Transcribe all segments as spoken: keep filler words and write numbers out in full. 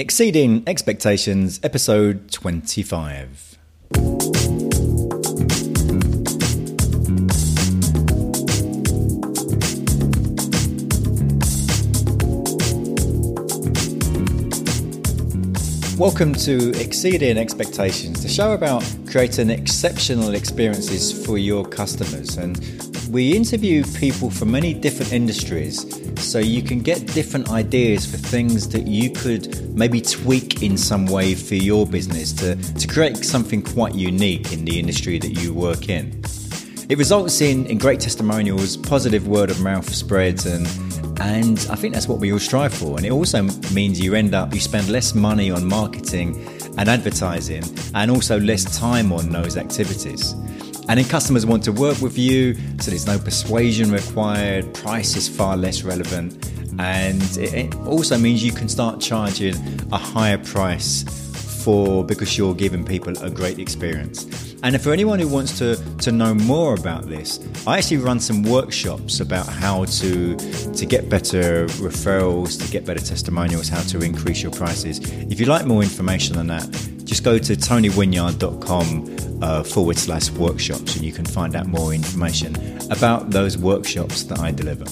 Exceeding Expectations, episode twenty-five. Welcome to Exceeding Expectations, the show about creating exceptional experiences for your customers. And we interview people from many different industries so you can get different ideas for things that you could maybe tweak in some way for your business to, to create something quite unique in the industry that you work in. It results in, in great testimonials, positive word of mouth spreads, and And I think that's what we all strive for. And it also means you end up, you spend less money on marketing and advertising and also less time on those activities. And then customers want to work with you, so there's no persuasion required, price is far less relevant. And it also means you can start charging a higher price for because you're giving people a great experience. And for anyone who wants to, to know more about this, I actually run some workshops about how to to get better referrals, to get better testimonials, how to increase your prices. If you'd like more information on that, just go to Tony Winyard dot com uh, forward slash workshops and you can find out more information about those workshops that I deliver.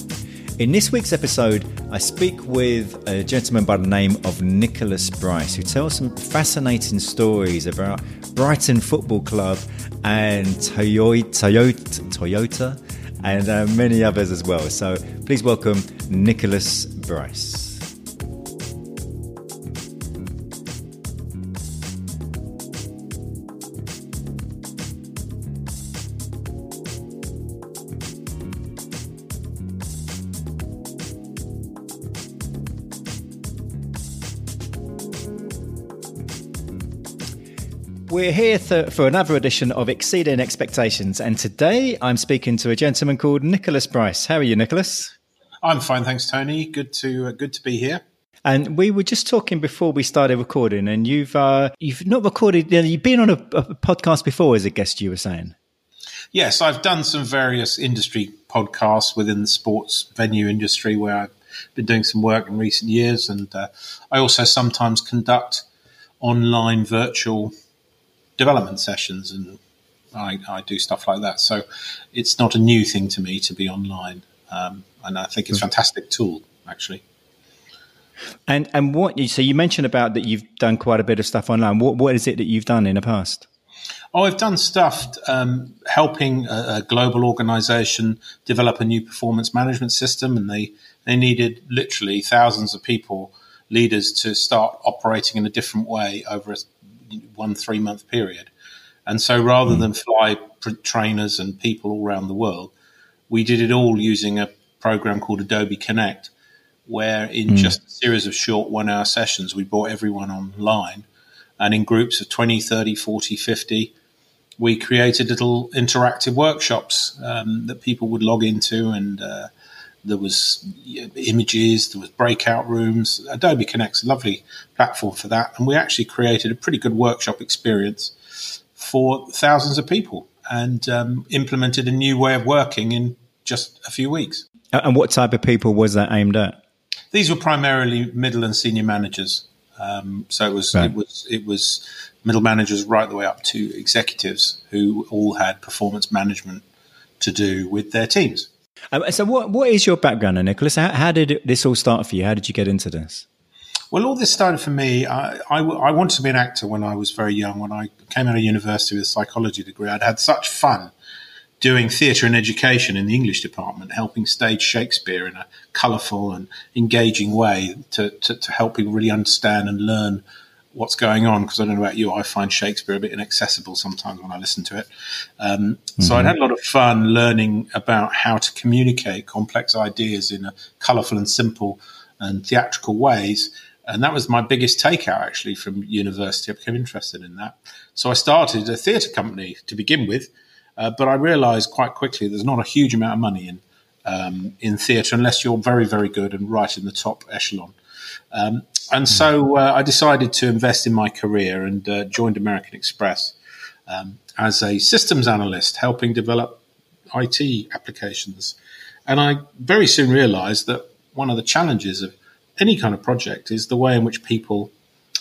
In this week's episode, I speak with a gentleman by the name of Nicholas Bryce, who tells some fascinating stories about Brighton Football Club and Toyota, Toyota, Toyota and uh, many others as well. So please welcome Nicholas Bryce. We're here th- for another edition of Exceeding Expectations, and today I'm speaking to a gentleman called Nicholas Bryce. How are you, Nicholas? I'm fine, thanks, Tony. Good to uh, good to be here. And we were just talking before we started recording, and you've uh, you've not recorded. You've been on a, a podcast before as a guest. You were saying, yes, I've done some various industry podcasts within the sports venue industry where I've been doing some work in recent years, and uh, I also sometimes conduct online virtual development sessions, and I, I do stuff like that. So it's not a new thing to me to be online. Um, and I think it's a fantastic tool, actually. And and what you so you mentioned about that you've done quite a bit of stuff online. What What is it that you've done in the past? Oh, I've done stuff um, helping a, a global organization develop a new performance management system. And they, they needed literally thousands of people, leaders, to start operating in a different way over a one three month period. And so rather mm. than fly pr- trainers and people all around the world, we did it all using a program called Adobe Connect, where in mm. just a series of short one hour sessions, we brought everyone online, and in groups of twenty, thirty, forty, fifty, we created little interactive workshops um, that people would log into, and uh, there was images, there was breakout rooms. Adobe Connect's a lovely platform for that. And we actually created a pretty good workshop experience for thousands of people, and um, implemented a new way of working in just a few weeks. And what type of people was that aimed at? These were primarily middle and senior managers. Um, so it was, right. it was it was middle managers right the way up to executives who all had performance management to do with their teams. Um, so what what is your background then, Nicholas? How, how did this all start for you? How did you get into this? Well, all this started for me. I, I, I wanted to be an actor when I was very young. When I came out of university with a psychology degree, I'd had such fun doing theatre and education in the English department, helping stage Shakespeare in a colourful and engaging way to, to, to help people really understand and learn what's going on, because I don't know about you, I find Shakespeare a bit inaccessible sometimes when I listen to it. Um, mm-hmm. So I'd had a lot of fun learning about how to communicate complex ideas in a colourful and simple and theatrical ways. And that was my biggest takeout, actually, from university. I became interested in that. So I started a theatre company to begin with, uh, but I realised quite quickly there's not a huge amount of money in um, in theatre unless you're very, very good and right in the top echelon. Um, and so uh, I decided to invest in my career, and uh, joined American Express um, as a systems analyst, helping develop I T applications. And I very soon realized that one of the challenges of any kind of project is the way in which people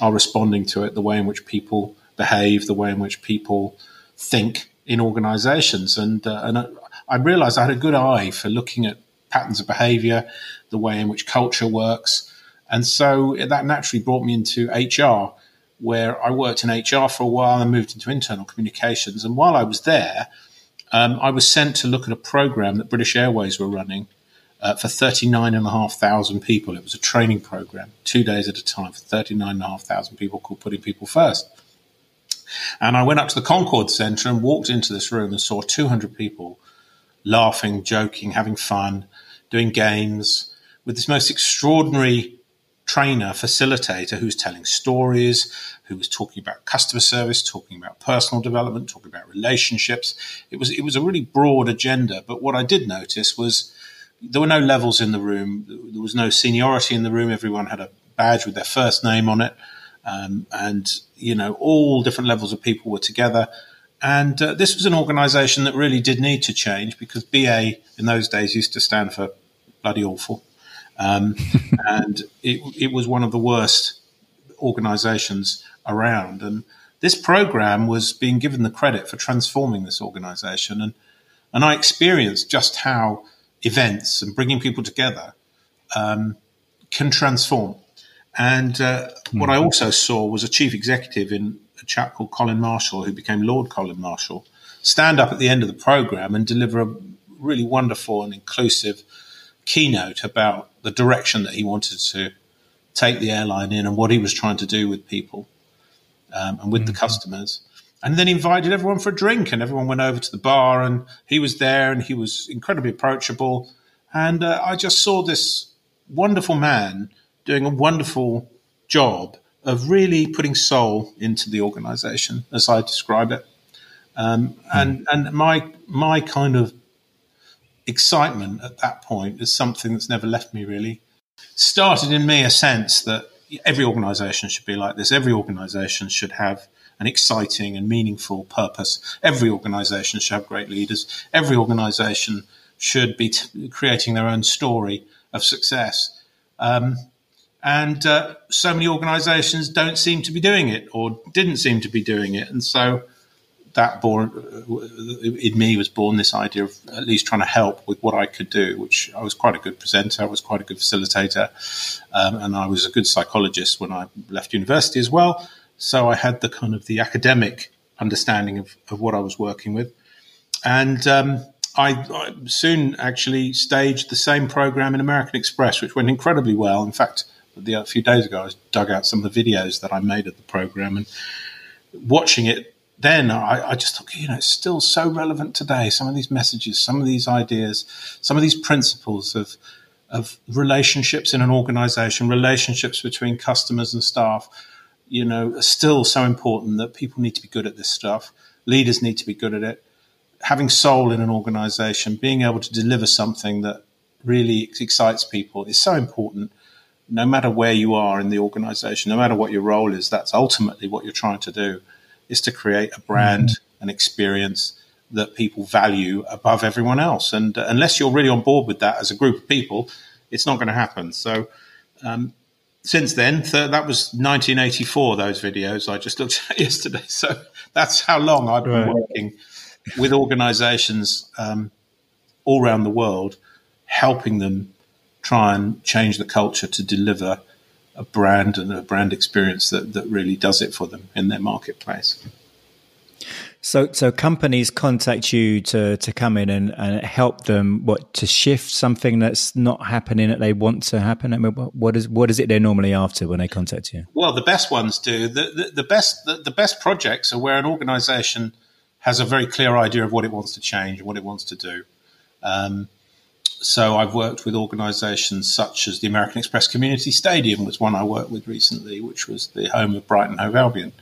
are responding to it, the way in which people behave, the way in which people think in organisations. And uh, and I, I realised I had a good eye for looking at patterns of behaviour, the way in which culture works. And so that naturally brought me into H R, where I worked in H R for a while and moved into internal communications. And while I was there, um, I was sent to look at a program that British Airways were running uh, for thirty-nine and a half thousand people. It was a training program, two days at a time for thirty-nine and a half thousand people called Putting People First. And I went up to the Concord Centre and walked into this room and saw two hundred people laughing, joking, having fun, doing games with this most extraordinary trainer, facilitator, who's telling stories, who was talking about customer service, talking about personal development, talking about relationships. It was it was a really broad agenda. But what I did notice was there were no levels in the room. There was no seniority in the room. Everyone had a badge with their first name on it. Um, and, you know, all different levels of people were together. And uh, this was an organisation that really did need to change, because B A in those days used to stand for bloody awful. Um, and it, it was one of the worst organisations around. And this programme was being given the credit for transforming this organisation. And, and I experienced just how events and bringing people together um, can transform. And uh, mm-hmm. what I also saw was a chief executive in a chap called Colin Marshall, who became Lord Colin Marshall, stand up at the end of the programme and deliver a really wonderful and inclusive keynote about the direction that he wanted to take the airline in and what he was trying to do with people um, and with mm-hmm. the customers, and then invited everyone for a drink, and everyone went over to the bar, and he was there, and he was incredibly approachable. And uh, I just saw this wonderful man doing a wonderful job of really putting soul into the organization, as I describe it. Um, mm-hmm. and, and my, my kind of excitement at that point is something that's never left me, really. Started in me a sense that every organisation should be like this. Every organisation should have an exciting and meaningful purpose. Every organisation should have great leaders. Every organisation should be t- creating their own story of success. Um, and uh, so many organisations don't seem to be doing it, or didn't seem to be doing it. And so that born in me was born this idea of at least trying to help with what I could do, which I was quite a good presenter, I was quite a good facilitator, um, and I was a good psychologist when I left university as well. So I had the kind of the academic understanding of, of what I was working with. And um, I, I soon actually staged the same program in American Express, which went incredibly well. In fact, the, a few days ago, I dug out some of the videos that I made of the program, and watching it, then I, I just thought, you know, it's still so relevant today. Some of these messages, some of these ideas, some of these principles of of relationships in an organization, relationships between customers and staff, you know, are still so important, that people need to be good at this stuff. Leaders need to be good at it. Having soul in an organization, being able to deliver something that really excites people is so important, no matter where you are in the organization, no matter what your role is. That's ultimately what you're trying to do, is to create a brand, mm-hmm. an experience that people value above everyone else. And uh, unless you're really on board with that as a group of people, it's not going to happen. So um, since then, th- that was nineteen eighty-four, those videos I just looked at yesterday. So that's how long I've been right. working with organizations um, all around the world, helping them try and change the culture to deliver a brand and a brand experience that, that really does it for them in their marketplace. So so companies contact you to, to come in and, and help them, what, to shift something that's not happening that they want to happen? I mean, what is what is it they're normally after when they contact you? Well, the best ones do. The, the, the, best, the, the best projects are where an organisation has a very clear idea of what it wants to change and what it wants to do. Um So I've worked with organisations such as the American Express Community Stadium was one I worked with recently, which was the home of Brighton Hove Albion.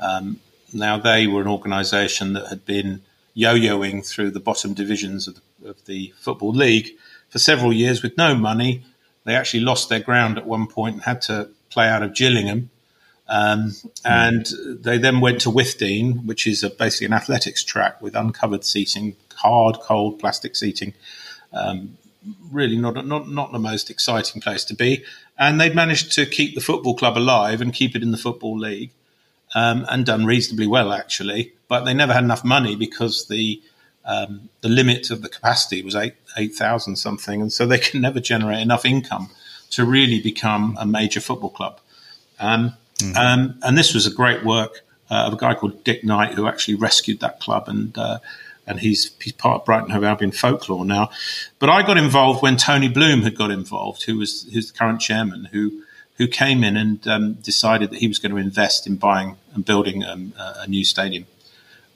Um, now, they were an organisation that had been yo-yoing through the bottom divisions of the, of the Football League for several years with no money. They actually lost their ground at one point and had to play out of Gillingham. Um, and they then went to Withdean, which is a, basically an athletics track with uncovered seating, hard, cold plastic seating, Um, really not not not the most exciting place to be. And they've managed to keep the football club alive and keep it in the Football League, um, and done reasonably well, actually. But they never had enough money because the um, the limit of the capacity was eight eight thousand something, and so they can never generate enough income to really become a major football club. Um, mm-hmm. um, and this was a great work uh, of a guy called Dick Knight, who actually rescued that club, and uh, and he's, he's part of Brighton Hove Albion folklore now. But I got involved when Tony Bloom had got involved, who was who's the current chairman, who who came in and um, decided that he was going to invest in buying and building um, a new stadium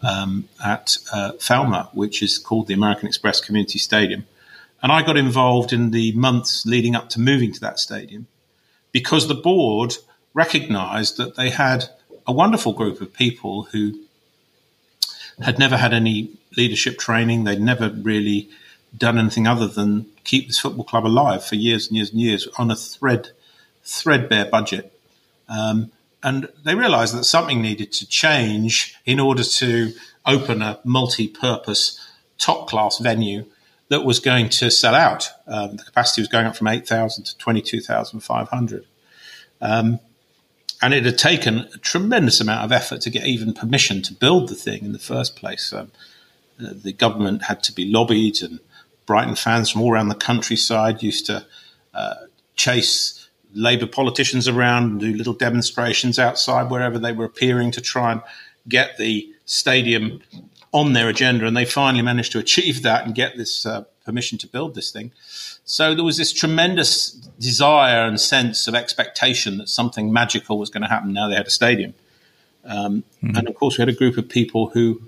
um, at uh, Falmer, which is called the American Express Community Stadium. And I got involved in the months leading up to moving to that stadium because the board recognised that they had a wonderful group of people who had never had any leadership training. They'd never really done anything other than keep this football club alive for years and years and years on a thread, threadbare budget. Um, and they realised that something needed to change in order to open a multi-purpose top-class venue that was going to sell out. Um, the capacity was going up from eight thousand to twenty-two thousand five hundred. Um, and it had taken a tremendous amount of effort to get even permission to build the thing in the first place. Um, uh, the government had to be lobbied, and Brighton fans from all around the countryside used to uh, chase Labour politicians around and do little demonstrations outside wherever they were appearing to try and get the stadium on their agenda, and they finally managed to achieve that and get this uh, permission to build this thing. So there was this tremendous desire and sense of expectation that something magical was going to happen now they had a stadium. Um, mm-hmm. And, of course, we had a group of people who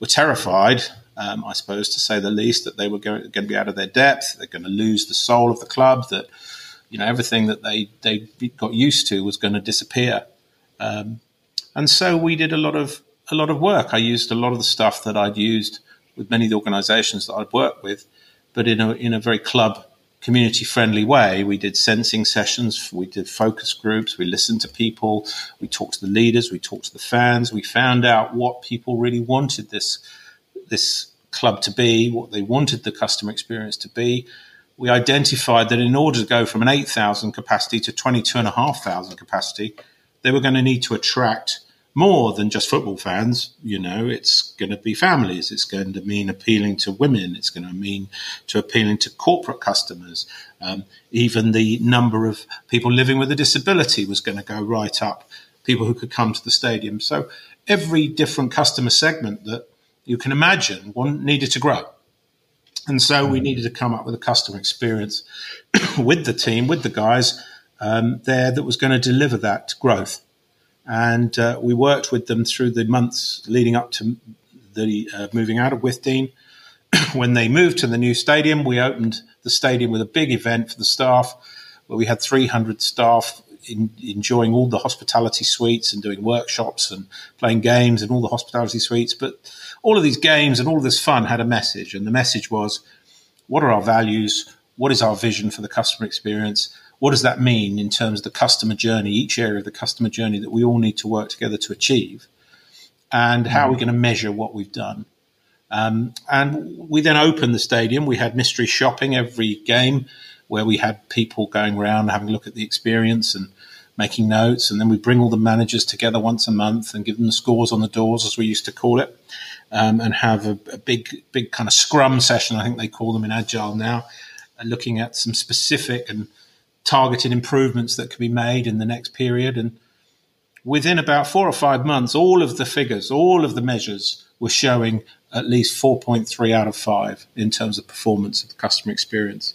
were terrified, um, I suppose, to say the least, that they were going, going to be out of their depth, they're going to lose the soul of the club, that, you know, everything that they, they got used to was going to disappear. Um, and so we did a lot of a lot of work. I used a lot of the stuff that I'd used with many of the organisations that I'd worked with, but in a in a very club, community-friendly way. We did sensing sessions, we did focus groups, we listened to people, we talked to the leaders, we talked to the fans, we found out what people really wanted this, this club to be, what they wanted the customer experience to be. We identified that in order to go from an eight thousand capacity to twenty-two thousand five hundred capacity, they were going to need to attract more than just football fans. You know, it's going to be families. It's going to mean appealing to women. It's going to mean to appealing to corporate customers. Um, even the number of people living with a disability was going to go right up, people who could come to the stadium. So every different customer segment that you can imagine, one needed to grow. And so we needed to come up with a customer experience with the team, with the guys um, there that was going to deliver that growth. And uh, we worked with them through the months leading up to the uh, moving out of Withdean. When they moved to the new stadium, we opened the stadium with a big event for the staff, where we had three hundred staff in, enjoying all the hospitality suites and doing workshops and playing games in all the hospitality suites. But all of these games and all of this fun had a message, and the message was, what are our values? What is our vision for the customer experience? What does that mean in terms of the customer journey, each area of the customer journey that we all need to work together to achieve? And how are we going to measure what we've done? Um, and we then opened the stadium. We had mystery shopping every game, where we had people going around having a look at the experience and making notes. And then we bring all the managers together once a month and give them the scores on the doors, as we used to call it, um, and have a, a big, big kind of scrum session, I think they call them in Agile now, and looking at some specific and targeted improvements that could be made in the next period. And within about four or five months, all of the figures, all of the measures were showing at least four point three out of five in terms of performance of the customer experience,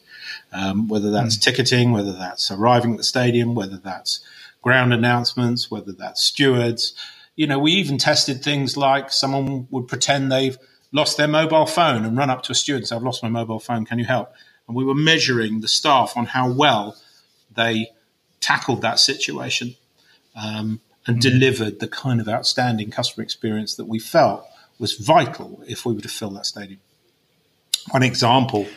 um, whether that's mm. ticketing, whether that's arriving at the stadium, whether that's ground announcements, whether that's stewards. You know, we even tested things like someone would pretend they've lost their mobile phone and run up to a steward and say, I've lost my mobile phone, can you help? And we were measuring the staff on how well they tackled that situation um, and mm. delivered the kind of outstanding customer experience that we felt was vital if we were to fill that stadium. One example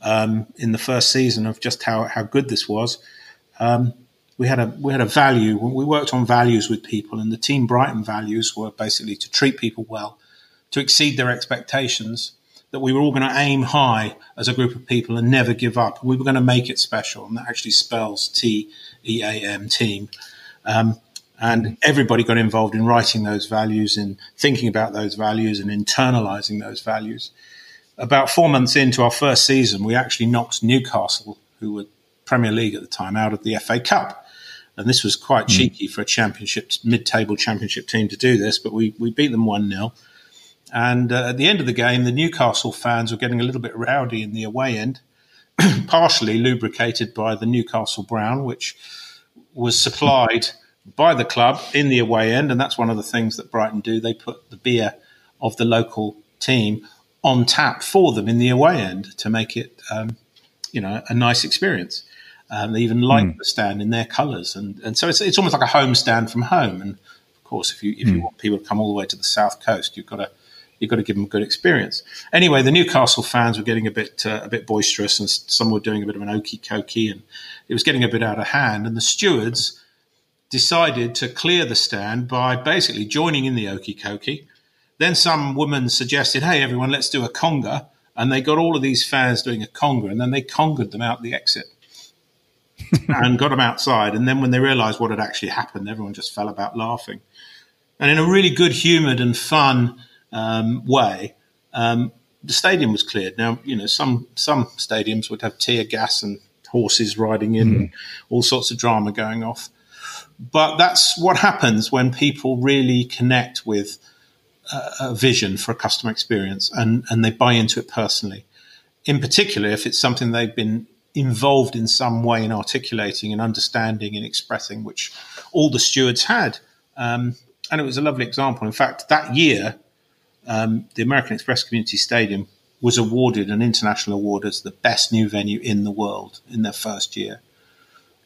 um, in the first season of just how, how good this was, um, we had a we had a value. We worked on values with people, and the Team Brighton values were basically to treat people well, to exceed their expectations, that we were all going to aim high as a group of people and never give up. We were going to make it special, and that actually spells T E A M, team. Um, and everybody got involved in writing those values and thinking about those values and internalising those values. About four months into our first season, we actually knocked Newcastle, who were Premier League at the time, out of the F A Cup. And this was quite mm. cheeky for a championship, mid-table championship team to do this, but we, we beat them one nil. And uh, at the end of the game, the Newcastle fans were getting a little bit rowdy in the away end, partially lubricated by the Newcastle Brown, which was supplied by the club in the away end. And that's one of the things that Brighton do. They put the beer of the local team on tap for them in the away end to make it, um, you know, a nice experience. Um, they even like mm. the stand in their colours. And, and so it's it's almost like a home stand from home. And, of course, if you if mm. you want people to come all the way to the South Coast, you've got to, You've got to give them a good experience. Anyway, the Newcastle fans were getting a bit uh, a bit boisterous, and some were doing a bit of an okey-cokey, and it was getting a bit out of hand. And the stewards decided to clear the stand by basically joining in the okey-cokey. Then some woman suggested, hey, everyone, let's do a conga. And they got all of these fans doing a conga, and then they congaed them out the exit and got them outside. And then when they realised what had actually happened, everyone just fell about laughing. And in a really good-humoured and fun Um, way, um, the stadium was cleared. Now, you know, some some stadiums would have tear gas and horses riding in, mm. and all sorts of drama going off. But that's what happens when people really connect with uh, a vision for a customer experience and, and they buy into it personally. In particular, if it's something they've been involved in some way in articulating and understanding and expressing, which all the stewards had. Um, and it was a lovely example. In fact, that year, Um, the American Express Community Stadium was awarded an international award as the best new venue in the world in their first year.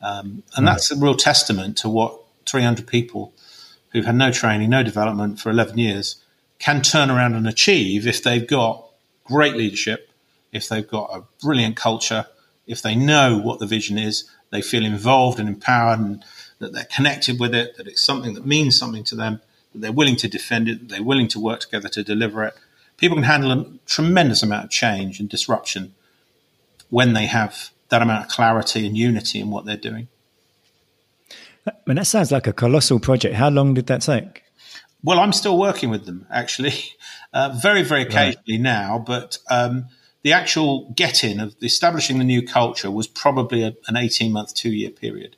Um, and that's a real testament to what three hundred people who've had no training, no development for eleven years can turn around and achieve if they've got great leadership, if they've got a brilliant culture, if they know what the vision is, they feel involved and empowered and that they're connected with it, that it's something that means something to them. They're willing to defend it. They're willing to work together to deliver it. People can handle a tremendous amount of change and disruption when they have that amount of clarity and unity in what they're doing. I mean, that sounds like a colossal project. How long did that take? Well, I'm still working with them, actually, uh, very, very occasionally right. now. But um, the actual get-in of establishing the new culture was probably a, an eighteen-month, two-year period.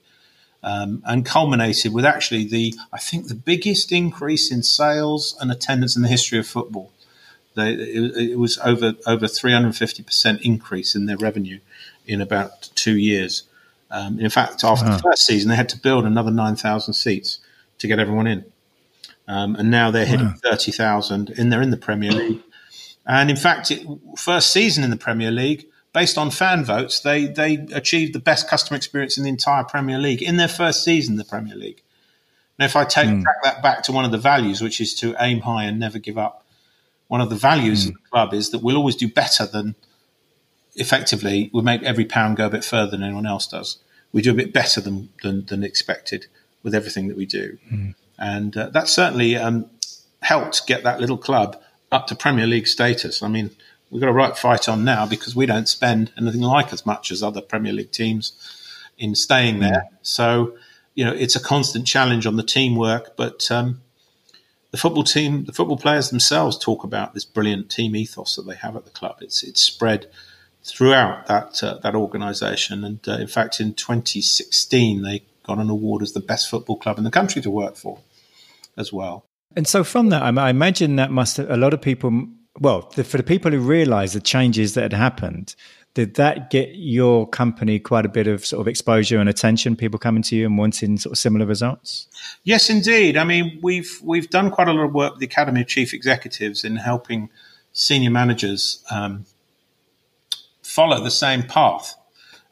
Um, and culminated with actually the, I think, the biggest increase in sales and attendance in the history of football. They, it, it was over over three hundred fifty percent increase in their revenue in about two years. Um, in fact, after wow. the first season, they had to build another nine thousand seats to get everyone in. Um, and now they're hitting wow. thirty thousand, and they're in the Premier League. And in fact, it, first season in the Premier League, based on fan votes, they they achieved the best customer experience in the entire Premier League in their first season in the Premier League. Now, if I take mm. track that back to one of the values, which is to aim high and never give up, one of the values mm. of the club is that we'll always do better than, effectively, we make every pound go a bit further than anyone else does. We do a bit better than than, than expected with everything that we do. Mm. And uh, that certainly um, helped get that little club up to Premier League status. I mean, we've got a right fight on now because we don't spend anything like as much as other Premier League teams in staying there. So, you know, it's a constant challenge on the teamwork. But um, the football team, the football players themselves talk about this brilliant team ethos that they have at the club. It's it's spread throughout that uh, that organisation. And uh, in fact, in twenty sixteen, they got an award as the best football club in the country to work for as well. And so from that, I imagine that must have, a lot of people... Well, the, for the people who realised the changes that had happened, did that get your company quite a bit of sort of exposure and attention? People coming to you and wanting sort of similar results? Yes, indeed. I mean, we've we've done quite a lot of work with the Academy of Chief Executives in helping senior managers um, follow the same path.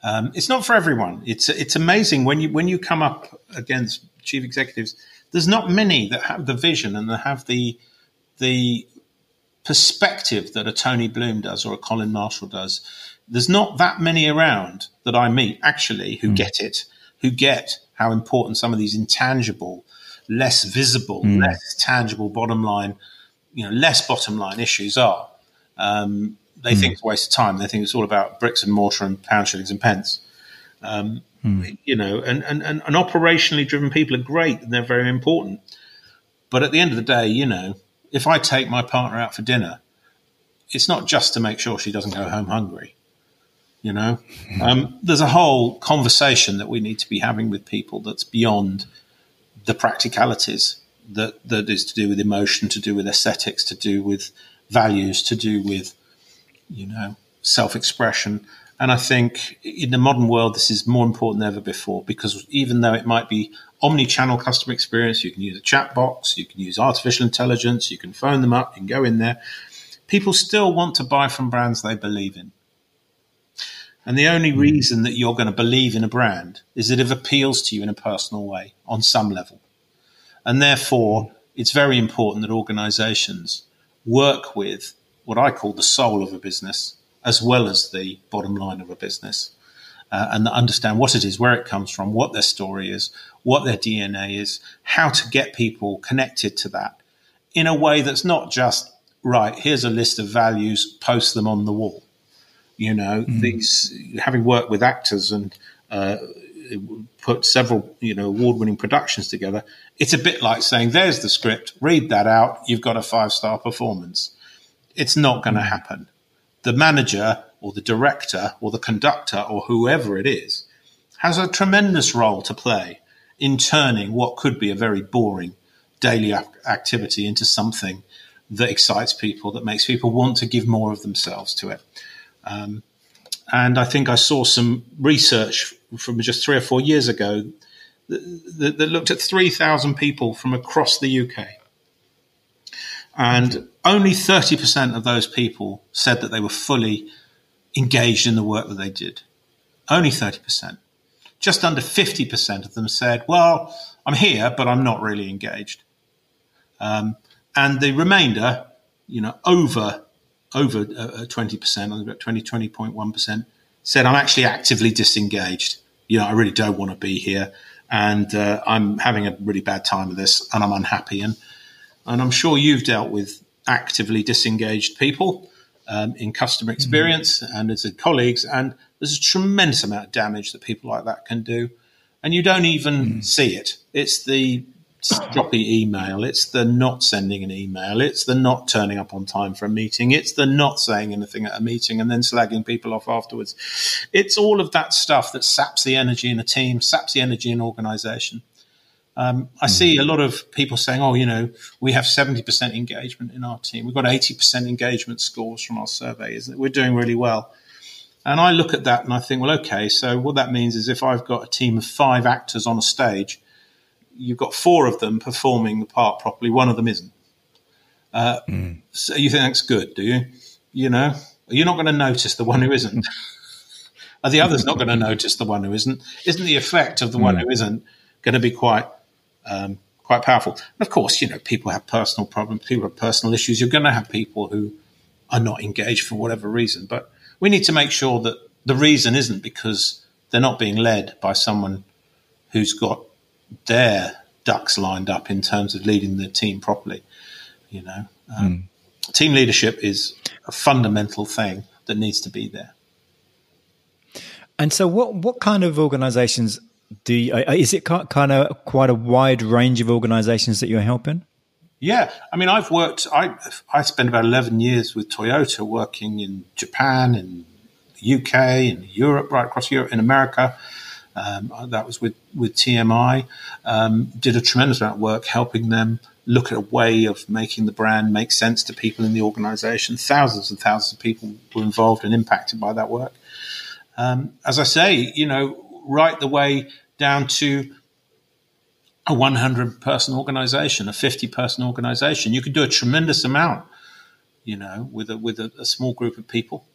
Um, it's not for everyone. It's it's amazing when you when you come up against chief executives. There's not many that have the vision and that have the the. perspective that a Tony Bloom does or a Colin Marshall does. There's not that many around that I meet, actually, who mm. get it, who get how important some of these intangible, less visible, mm. less tangible bottom line, you know, less bottom line issues are. Um, they mm. think it's a waste of time. They think it's all about bricks and mortar and pound shillings and pence. Um, mm. You know, and, and, and, and operationally driven people are great and they're very important. But at the end of the day, you know, if I take my partner out for dinner, it's not just to make sure she doesn't go home hungry. You know, um, there's a whole conversation that we need to be having with people that's beyond the practicalities, that that is to do with emotion, to do with aesthetics, to do with values, to do with, you know, self-expression. And I think in the modern world, this is more important than ever before, because even though it might be omni-channel customer experience, you can use a chat box, you can use artificial intelligence, you can phone them up, you can go in there. People still want to buy from brands they believe in. And the only reason that you're going to believe in a brand is that it appeals to you in a personal way on some level. And therefore, it's very important that organizations work with what I call the soul of a business as well as the bottom line of a business, uh, and understand what it is, where it comes from, what their story is, what their D N A is, how to get people connected to that in a way that's not just, right, here's a list of values, post them on the wall. You know, mm. these, having worked with actors and uh, put several, you know, award-winning productions together, it's a bit like saying, there's the script, read that out, you've got a five-star performance. It's not going to happen. The manager or the director or the conductor or whoever it is has a tremendous role to play in turning what could be a very boring daily activity into something that excites people, that makes people want to give more of themselves to it. Um, and I think I saw some research from just three or four years ago that, that, that looked at three thousand people from across the U K. And only thirty percent of those people said that they were fully engaged in the work that they did. Only thirty percent. Just under fifty percent of them said, well, I'm here, but I'm not really engaged. Um, and the remainder, you know, over... over uh, twenty percent, I think about twenty, twenty point one percent, said I'm actually actively disengaged. You know, I really don't want to be here, and uh, I'm having a really bad time with this, and I'm unhappy. And and I'm sure you've dealt with actively disengaged people um, in customer experience mm-hmm. and as colleagues, and there's a tremendous amount of damage that people like that can do, and you don't even mm-hmm. see it. It's the stroppy email, it's the not sending an email, it's the not turning up on time for a meeting, it's the not saying anything at a meeting and then slagging people off afterwards. It's all of that stuff that saps the energy in a team, saps the energy in an organisation. Um, I mm. see a lot of people saying, oh, you know, we have seventy percent engagement in our team. We've got eighty percent engagement scores from our surveys. We're doing really well. And I look at that and I think, well, okay, so what that means is if I've got a team of five actors on a stage, you've got four of them performing the part properly. One of them isn't. Uh, mm. So you think that's good, do you? You know, you're not going to notice the one who isn't. Or the other's not going to notice the one who isn't. Isn't the effect of the mm. one who isn't going to be quite um, quite powerful? And of course, you know, people have personal problems. People have personal issues. You're going to have people who are not engaged for whatever reason. But we need to make sure that the reason isn't because they're not being led by someone who's got their ducks lined up in terms of leading the team properly. You know, um, mm. team leadership is a fundamental thing that needs to be there. And so what, what kind of organizations do you, is it kind of quite a wide range of organizations that you're helping? Yeah. I mean, I've worked, I, I spent about eleven years with Toyota working in Japan, in the U K, in Europe, right across Europe, in America. Um, that was with, with T M I, um, did a tremendous amount of work helping them look at a way of making the brand make sense to people in the organisation. Thousands and thousands of people were involved and impacted by that work. Um, as I say, you know, right the way down to a one hundred person organisation, a fifty person organisation. You could do a tremendous amount, you know, with a, with a, a small group of people.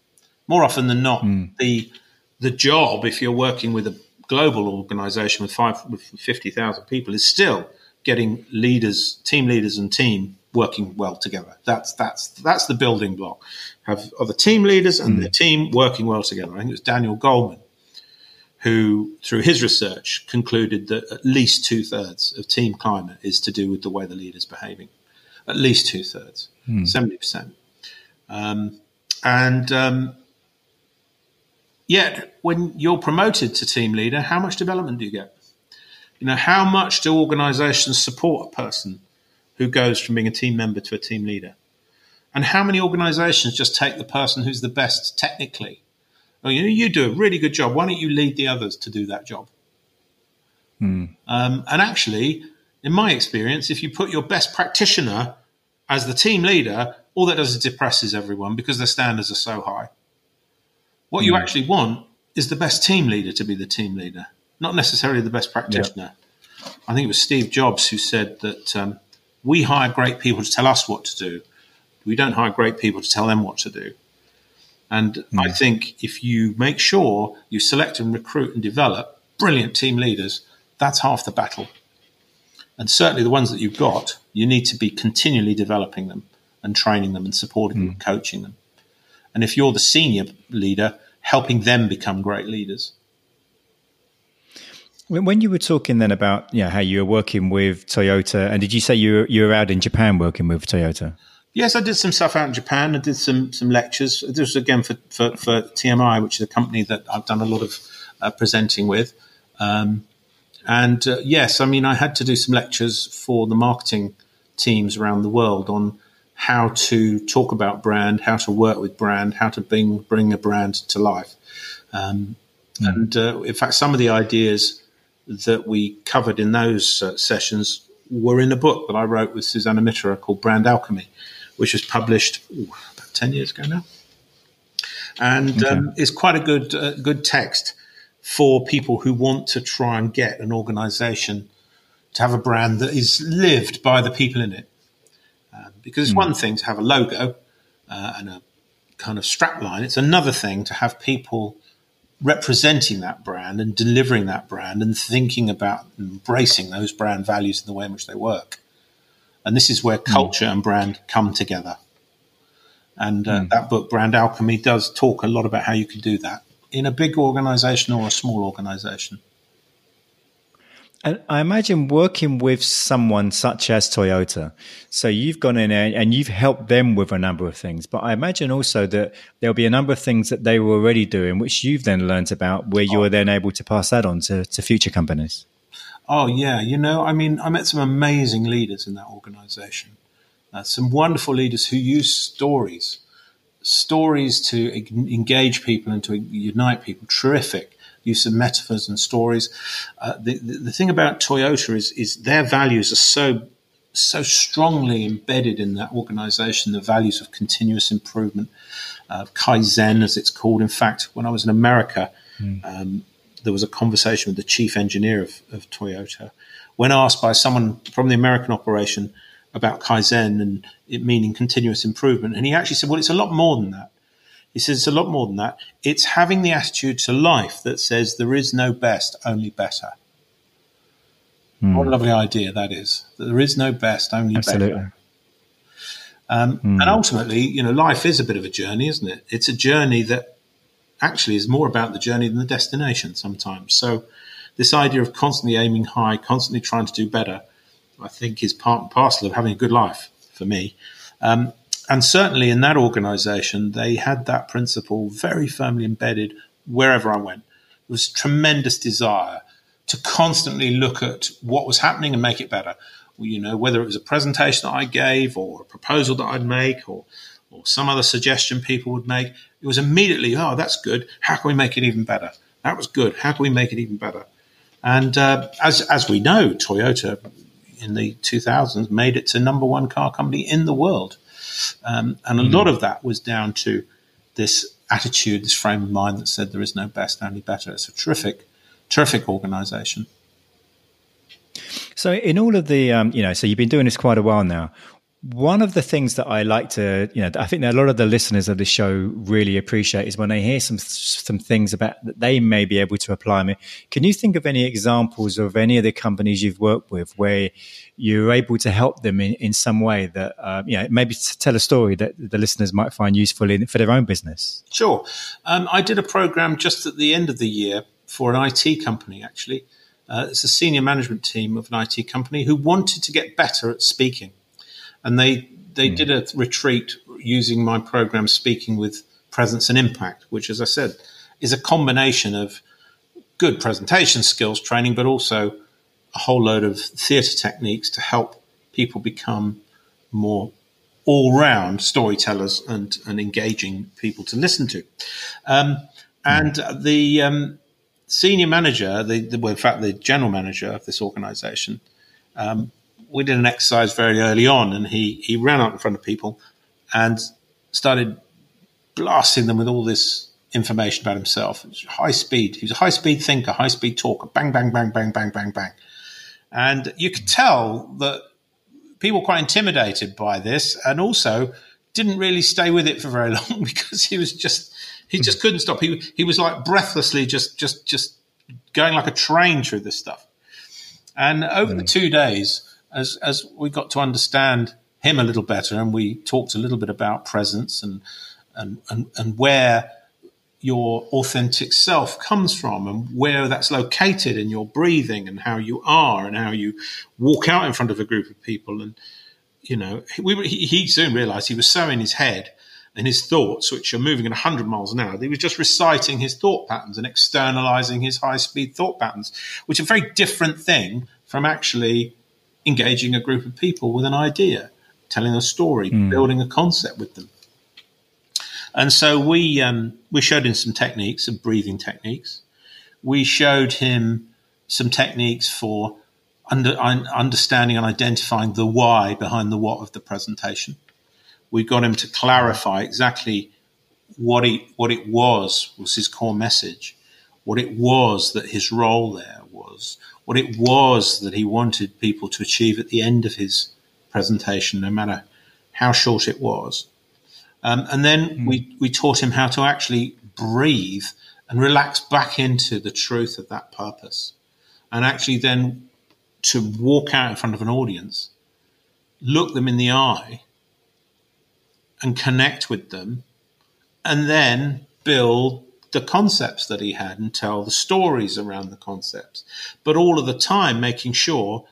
More often than not, mm. the the job, if you're working with a global organisation with five with fifty thousand people, is still getting leaders, team leaders, and team working well together. That's that's that's the building block. Have other team leaders and mm. their team working well together. I think it was Daniel Goleman who, through his research, concluded that at least two thirds of team climate is to do with the way the leader's behaving. At least two thirds, seventy percent. Um, And um, yet, when you're promoted to team leader, how much development do you get? You know, how much do organisations support a person who goes from being a team member to a team leader? And how many organisations just take the person who's the best technically? Oh, you know, you do a really good job. Why don't you lead the others to do that job? Mm. Um, and actually, in my experience, if you put your best practitioner as the team leader, all that does is depresses everyone because their standards are so high. What mm. you actually want is the best team leader to be the team leader, not necessarily the best practitioner. Yeah. I think it was Steve Jobs who said that um, we hire great people to tell us what to do. We don't hire great people to tell them what to do. And mm. I think if you make sure you select and recruit and develop brilliant team leaders, that's half the battle. And certainly the ones that you've got, you need to be continually developing them and training them and supporting mm. them and coaching them. And if you're the senior leader, helping them become great leaders. When you were talking then about yeah, how you were working with Toyota, and did you say you were, you were out in Japan working with Toyota? Yes, I did some stuff out in Japan. I did some some lectures. This was, again, for, for, for T M I, which is a company that I've done a lot of uh, presenting with. Um, and, uh, yes, I mean, I had to do some lectures for the marketing teams around the world on how to talk about brand, how to work with brand, how to bring, bring a brand to life. Um, mm-hmm. And, uh, in fact, some of the ideas that we covered in those uh, sessions were in a book that I wrote with Susanna Mittera called Brand Alchemy, which was published ooh, about ten years ago now. And okay. um, it's quite a good uh, good text for people who want to try and get an organisation to have a brand that is lived by the people in it. Uh, because it's mm. one thing to have a logo uh, and a kind of strapline. It's another thing to have people representing that brand and delivering that brand and thinking about embracing those brand values in the way in which they work. And this is where culture mm. and brand come together. And uh, mm. that book, Brand Alchemy, does talk a lot about how you can do that in a big organization or a small organization. And I imagine working with someone such as Toyota, so you've gone in there and you've helped them with a number of things, but I imagine also that there'll be a number of things that they were already doing, which you've then learned about, where you were oh. then able to pass that on to, to future companies. Oh, yeah. You know, I mean, I met some amazing leaders in that organization, uh, some wonderful leaders who use stories, stories to engage people and to unite people. Terrific. Use of metaphors and stories. Uh, the, the, the thing about Toyota is, is their values are so, so strongly embedded in that organization, the values of continuous improvement, uh, Kaizen, as it's called. In fact, when I was in America, mm. um, there was a conversation with the chief engineer of, of Toyota. When asked by someone from the American operation about Kaizen and it meaning continuous improvement, and he actually said, well, it's a lot more than that. He says it's a lot more than that. It's having the attitude to life that says there is no best, only better. Mm. What a lovely idea that is, that there is no best, only Absolutely. Better. Um, mm. And ultimately, you know, life is a bit of a journey, isn't it? It's a journey that actually is more about the journey than the destination sometimes. So this idea of constantly aiming high, constantly trying to do better, I think is part and parcel of having a good life for me. Um And certainly in that organization, they had that principle very firmly embedded wherever I went. There was tremendous desire to constantly look at what was happening and make it better. Well, you know, whether it was a presentation that I gave or a proposal that I'd make or, or some other suggestion people would make, it was immediately, oh, that's good. How can we make it even better? That was good. How can we make it even better? And uh, as as we know, Toyota in the two thousands made it to number one car company in the world. Um, and a mm. lot of that was down to this attitude, this frame of mind that said there is no best, only better. It's a terrific, terrific organisation. So in all of the, um, you know, so you've been doing this quite a while now. One of the things that I like to, you know, I think that a lot of the listeners of this show really appreciate is when they hear some some things about that they may be able to apply. I mean, can you think of any examples of any of the companies you've worked with where you're able to help them in, in some way that, uh, you know, maybe to tell a story that the listeners might find useful in, for their own business? Sure. Um, I did a program just at the end of the year for an I T company, actually. Uh, it's a senior management team of an I T company who wanted to get better at speaking. And they, they mm. did a retreat using my program, Speaking with presence and impact, which, as I said, is a combination of good presentation skills training, but also a whole load of theatre techniques to help people become more all-round storytellers and, and engaging people to listen to. Um, and mm. the um, senior manager, the, the, well, in fact, the general manager of this organisation, um, we did an exercise very early on, and he, he ran out in front of people and started blasting them with all this information about himself. It was high speed. He was a high speed thinker, high speed talker. Bang, bang, bang, bang, bang, bang, bang. And you could tell that people were quite intimidated by this, and also didn't really stay with it for very long because he was just he just couldn't stop. He he was like breathlessly just just just going like a train through this stuff. And over mm. the two days, as as we got to understand him a little better, and we talked a little bit about presence and and and, and where your authentic self comes from and where that's located in your breathing and how you are and how you walk out in front of a group of people. And, you know, we were, he, he soon realized he was so in his head and his thoughts, which are moving at one hundred miles an hour, that he was just reciting his thought patterns and externalizing his high-speed thought patterns, which are a very different thing from actually engaging a group of people with an idea, telling a story, mm. building a concept with them. And so we um, we showed him some techniques, some breathing techniques. We showed him some techniques for under, un, understanding and identifying the why behind the what of the presentation. We got him to clarify exactly what he what it was was his core message, what it was that his role there was, what it was that he wanted people to achieve at the end of his presentation, no matter how short it was. Um, and then mm. we, we taught him how to actually breathe and relax back into the truth of that purpose, and actually then to walk out in front of an audience, look them in the eye and connect with them, and then build the concepts that he had and tell the stories around the concepts, but all of the time making sure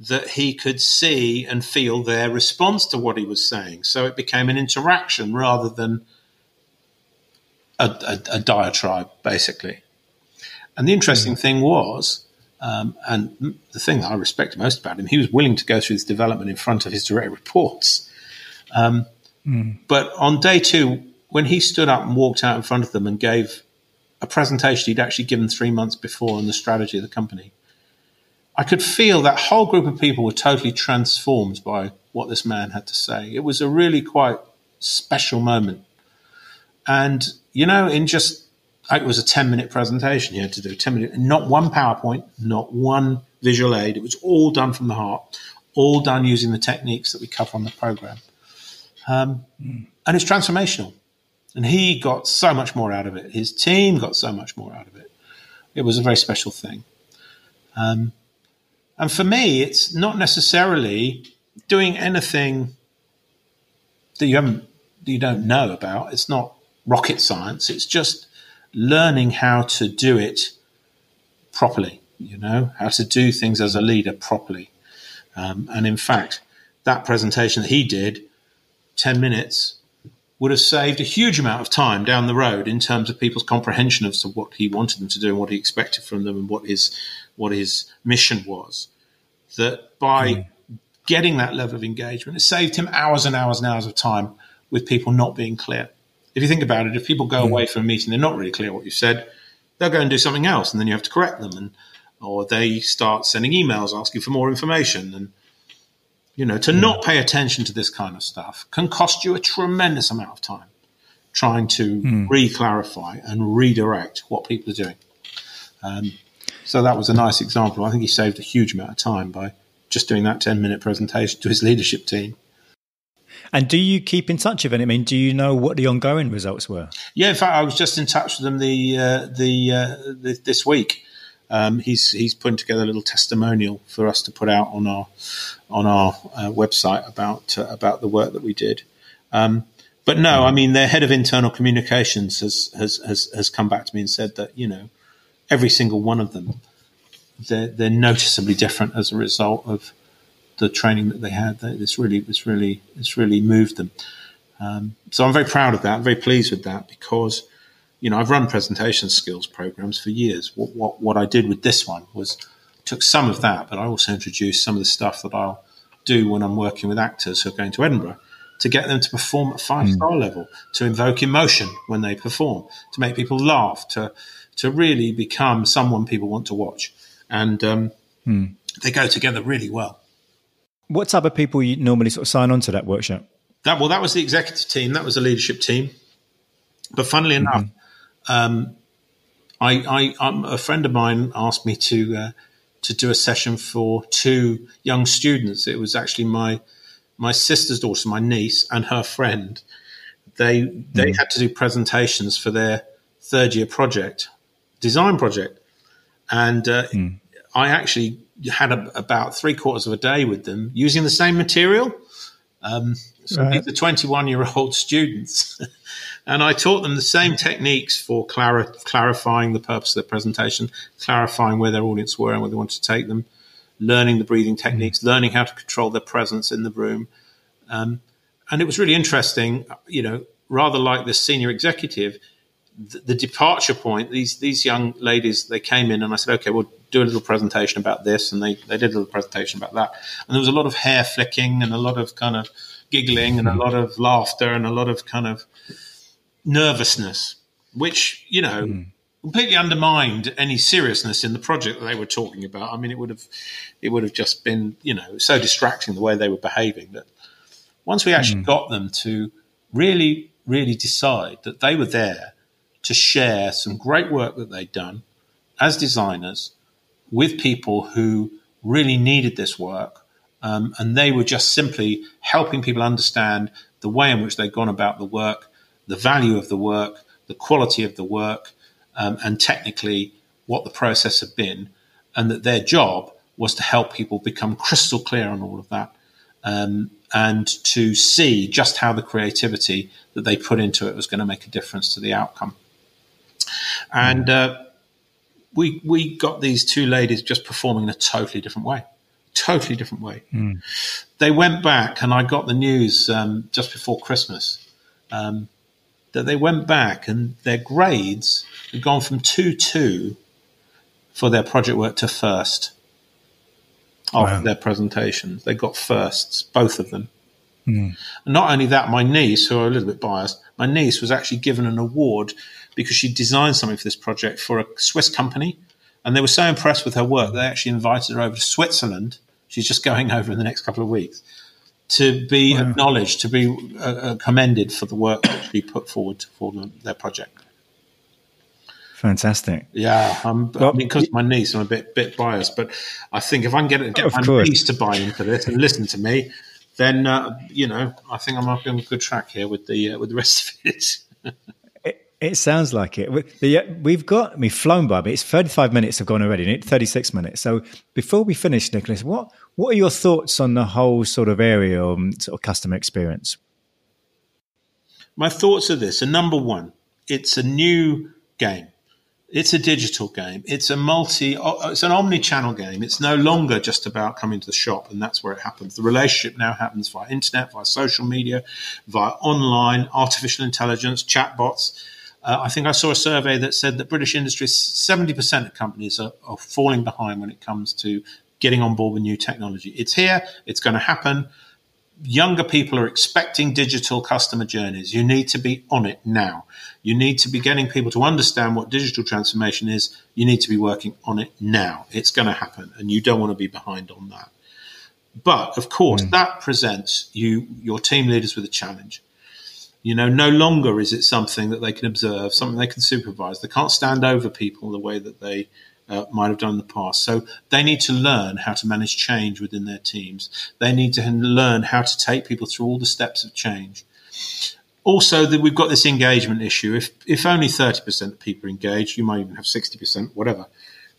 that he could see and feel their response to what he was saying. So it became an interaction rather than a, a, a diatribe, basically. And the interesting mm. thing was, um, and the thing that I respect most about him, he was willing to go through this development in front of his direct reports. Um, mm. But on day two, when he stood up and walked out in front of them and gave a presentation he'd actually given three months before on the strategy of the company, I could feel that whole group of people were totally transformed by what this man had to say. It was a really quite special moment. And, you know, in just, it was a ten-minute presentation he had to do, ten minutes, not one PowerPoint, not one visual aid. It was all done from the heart, all done using the techniques that we cover on the program. Um, mm. And it's transformational. And he got so much more out of it. His team got so much more out of it. It was a very special thing. Um And for me, it's not necessarily doing anything that you haven't, that you don't know about. It's not rocket science. It's just learning how to do it properly, you know, how to do things as a leader properly. Um, and in fact, that presentation that he did, ten minutes, would have saved a huge amount of time down the road in terms of people's comprehension of what he wanted them to do and what he expected from them and what his what his mission was, that by mm. getting that level of engagement, it saved him hours and hours and hours of time with people not being clear. If you think about it, if people go mm. away from a meeting, they're not really clear what you've said, they'll go and do something else, and then you have to correct them, and or they start sending emails asking for more information. And, you know, to mm. not pay attention to this kind of stuff can cost you a tremendous amount of time trying to mm. re-clarify and redirect what people are doing. Um So that was a nice example. I think he saved a huge amount of time by just doing that ten-minute presentation to his leadership team. And do you keep in touch with him? I mean, do you know what the ongoing results were? Yeah, in fact, I was just in touch with him the uh, the, uh, the this week. Um, he's he's putting together a little testimonial for us to put out on our on our uh, website about uh, about the work that we did. Um, but no, I mean, their head of internal communications has has has, has come back to me and said that, you know, every single one of them, they're, they're noticeably different as a result of the training that they had. They, this really, this really, this really moved them. Um, so I'm very proud of that. I'm very pleased with that because, you know, I've run presentation skills programs for years. What, what, what I did with this one was took some of that, but I also introduced some of the stuff that I'll do when I'm working with actors who are going to Edinburgh to get them to perform at five-star mm. level, to invoke emotion when they perform, to make people laugh, to to really become someone people want to watch. And um, mm. they go together really well. What type of people you normally sort of sign on to that workshop? That, well, that was the executive team. That was the leadership team. But funnily mm-hmm. enough, um, I, I, um, a friend of mine asked me to uh, to do a session for two young students. It was actually my my sister's daughter, my niece, and her friend. They they mm-hmm. had to do presentations for their third year project, design project, and uh, mm. I actually had a, about three quarters of a day with them using the same material. Um, so right. These are twenty-one-year-old students, and I taught them the same techniques for clar- clarifying the purpose of the presentation, clarifying where their audience were and where they wanted to take them, learning the breathing techniques, mm-hmm. learning how to control their presence in the room. Um, and it was really interesting, you know, rather like this senior executive, the, the departure point, these these young ladies, they came in and I said, okay, well, do a little presentation about this, and they, they did a little presentation about that. And there was a lot of hair flicking and a lot of kind of giggling and a lot of laughter and a lot of kind of nervousness, which, you know, mm. completely undermined any seriousness in the project that they were talking about. I mean, it would have it would have just been, you know, so distracting the way they were behaving. That once we actually mm. got them to really, really decide that they were there to share some great work that they'd done as designers with people who really needed this work, um, and they were just simply helping people understand the way in which they'd gone about the work, the value of the work, the quality of the work, um, and technically what the process had been, and that their job was to help people become crystal clear on all of that, um, and to see just how the creativity that they put into it was going to make a difference to the outcome. And uh, We we got these two ladies just performing in a totally different way, totally different way. Mm. They went back, and I got the news um, just before Christmas um, that they went back and their grades had gone from two two for their project work to first after wow. their presentations. They got firsts, both of them. Mm. And not only that, my niece, who are a little bit biased, my niece was actually given an award because she designed something for this project for a Swiss company, and they were so impressed with her work, they actually invited her over to Switzerland. She's just going over in the next couple of weeks to be wow. acknowledged, to be uh, commended for the work that she put forward for their project. Fantastic. Yeah, I'm, well, I mean, because of my niece, I'm a bit bit biased, but I think if I can get, get my course. niece to buy into this and listen to me, then, uh, you know, I think I'm up on a good track here with the uh, with the rest of it. it. It sounds like it. We, we've got, I mean, flown by, but it's thirty-five minutes have gone already, and thirty-six minutes. So before we finish, Nicholas, what, what are your thoughts on the whole sort of area of sort of customer experience? My thoughts are this. And number one, it's a new game. It's a digital game. It's a multi, it's an omni-channel game. It's no longer just about coming to the shop, and that's where it happens. The relationship now happens via internet, via social media, via online, artificial intelligence, chatbots. Uh, I think I saw a survey that said that British industry, seventy percent of companies are, are falling behind when it comes to getting on board with new technology. It's here. It's going to happen. Younger people are expecting digital customer journeys. You need to be on it now. You need to be getting people to understand what digital transformation is. You need to be working on it now. It's going to happen, and you don't want to be behind on that. But, of course, mm. that presents you, your team leaders, with a challenge. You know, no longer is it something that they can observe, something they can supervise. They can't stand over people the way that they Uh, might have done in the past. So they need to learn how to manage change within their teams. They need to learn how to take people through all the steps of change. Also, that we've got this engagement issue. If if only thirty percent of people are engaged, you might even have sixty percent, whatever.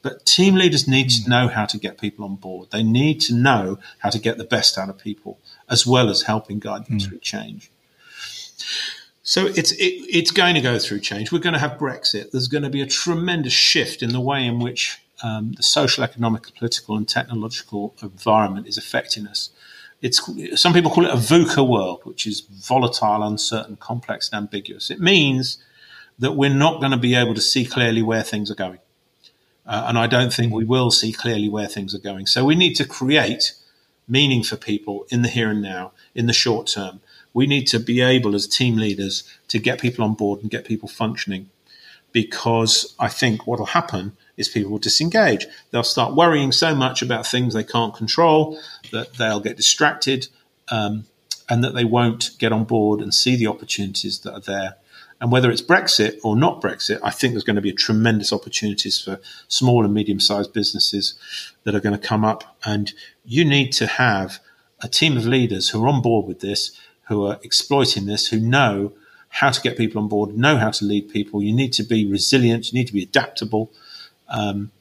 But team leaders need to know how to get people on board. They need to know how to get the best out of people, as well as helping guide them mm. through change. So it's it, it's going to go through change. We're going to have Brexit. There's going to be a tremendous shift in the way in which um, the social, economic, political and technological environment is affecting us. It's some people call it a VUCA world, which is volatile, uncertain, complex, and ambiguous. It means that we're not going to be able to see clearly where things are going. Uh, and I don't think we will see clearly where things are going. So we need to create meaning for people in the here and now, in the short term. We need to be able as team leaders to get people on board and get people functioning, because I think what will happen is people will disengage. They'll start worrying so much about things they can't control that they'll get distracted um, and that they won't get on board and see the opportunities that are there. And whether it's Brexit or not Brexit, I think there's going to be tremendous opportunities for small and medium-sized businesses that are going to come up. And you need to have a team of leaders who are on board with this, who are exploiting this, who know how to get people on board, know how to lead people. You need to be resilient. You need to be adaptable. Um,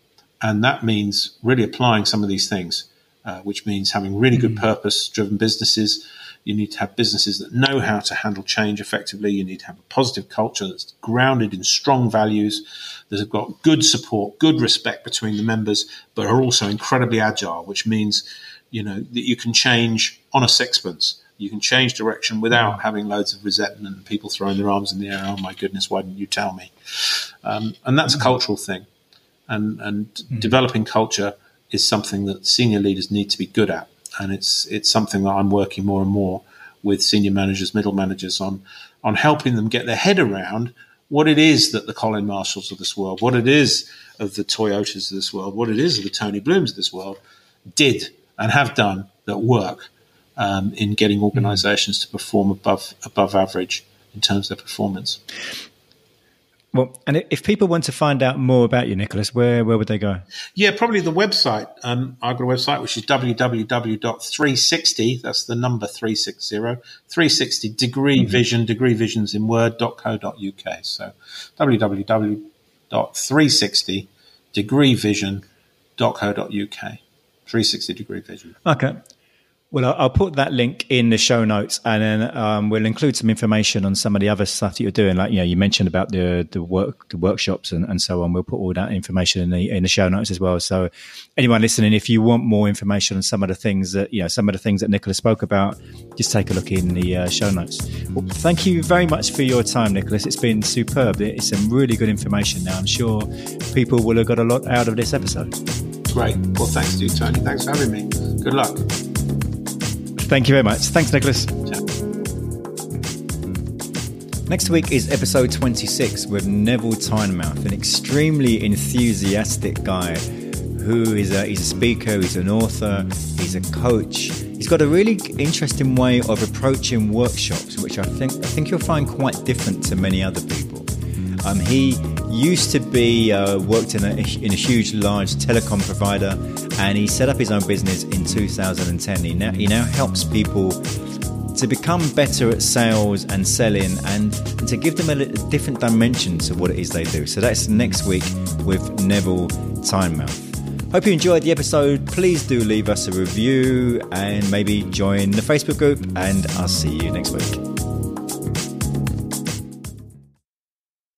and that means really applying some of these things, uh, which means having really good purpose-driven businesses. You need to have businesses that know how to handle change effectively. You need to have a positive culture that's grounded in strong values, that have got good support, good respect between the members, but are also incredibly agile, which means, you know, that you can change on a sixpence. You can change direction without having loads of resentment and people throwing their arms in the air. Oh, my goodness, why didn't you tell me? Um, and that's a cultural thing. And, and mm-hmm. developing culture is something that senior leaders need to be good at. And it's it's something that I'm working more and more with senior managers, middle managers on, on helping them get their head around what it is that the Colin Marshalls of this world, what it is of the Toyotas of this world, what it is of the Tony Blooms of this world did and have done that work um, in getting organisations mm-hmm. to perform above above average in terms of their performance. Well, and if people want to find out more about you, Nicholas, where where would they go? Yeah, probably the website. Um, I've got a website, which is w w w dot three sixty, that's the number three sixty, three sixty degree vision, degree visions in word dot co dot uk. So w w w dot three sixty degree vision dot co dot uk, three sixty degree vision. Okay. Well, I'll put that link in the show notes, and then um, we'll include some information on some of the other stuff that you're doing. Like, you know, you mentioned about the the work, the workshops, and, and so on. We'll put all that information in the in the show notes as well. So, anyone listening, if you want more information on some of the things that you know, some of the things that Nicholas spoke about, just take a look in the uh, show notes. Well, thank you very much for your time, Nicholas. It's been superb. It's some really good information. Now, I'm sure people will have got a lot out of this episode. Great. Well, thanks to you, Tony. Thanks for having me. Good luck. Thank you very much. Thanks, Nicholas. Yeah. Next week is episode twenty-six with Neville Tynemouth, an extremely enthusiastic guy who is a, he's a speaker, he's an author, he's a coach. He's got a really interesting way of approaching workshops, which I think I think you'll find quite different to many other people. Um, he used to be uh, worked in a, in a huge, large telecom provider, and he set up his own business in two thousand ten. He now, he now helps people to become better at sales and selling, and, and to give them a different dimension to what it is they do. So that's next week with Neville Tynemouth. Hope you enjoyed the episode. Please do leave us a review and maybe join the Facebook group, and I'll see you next week.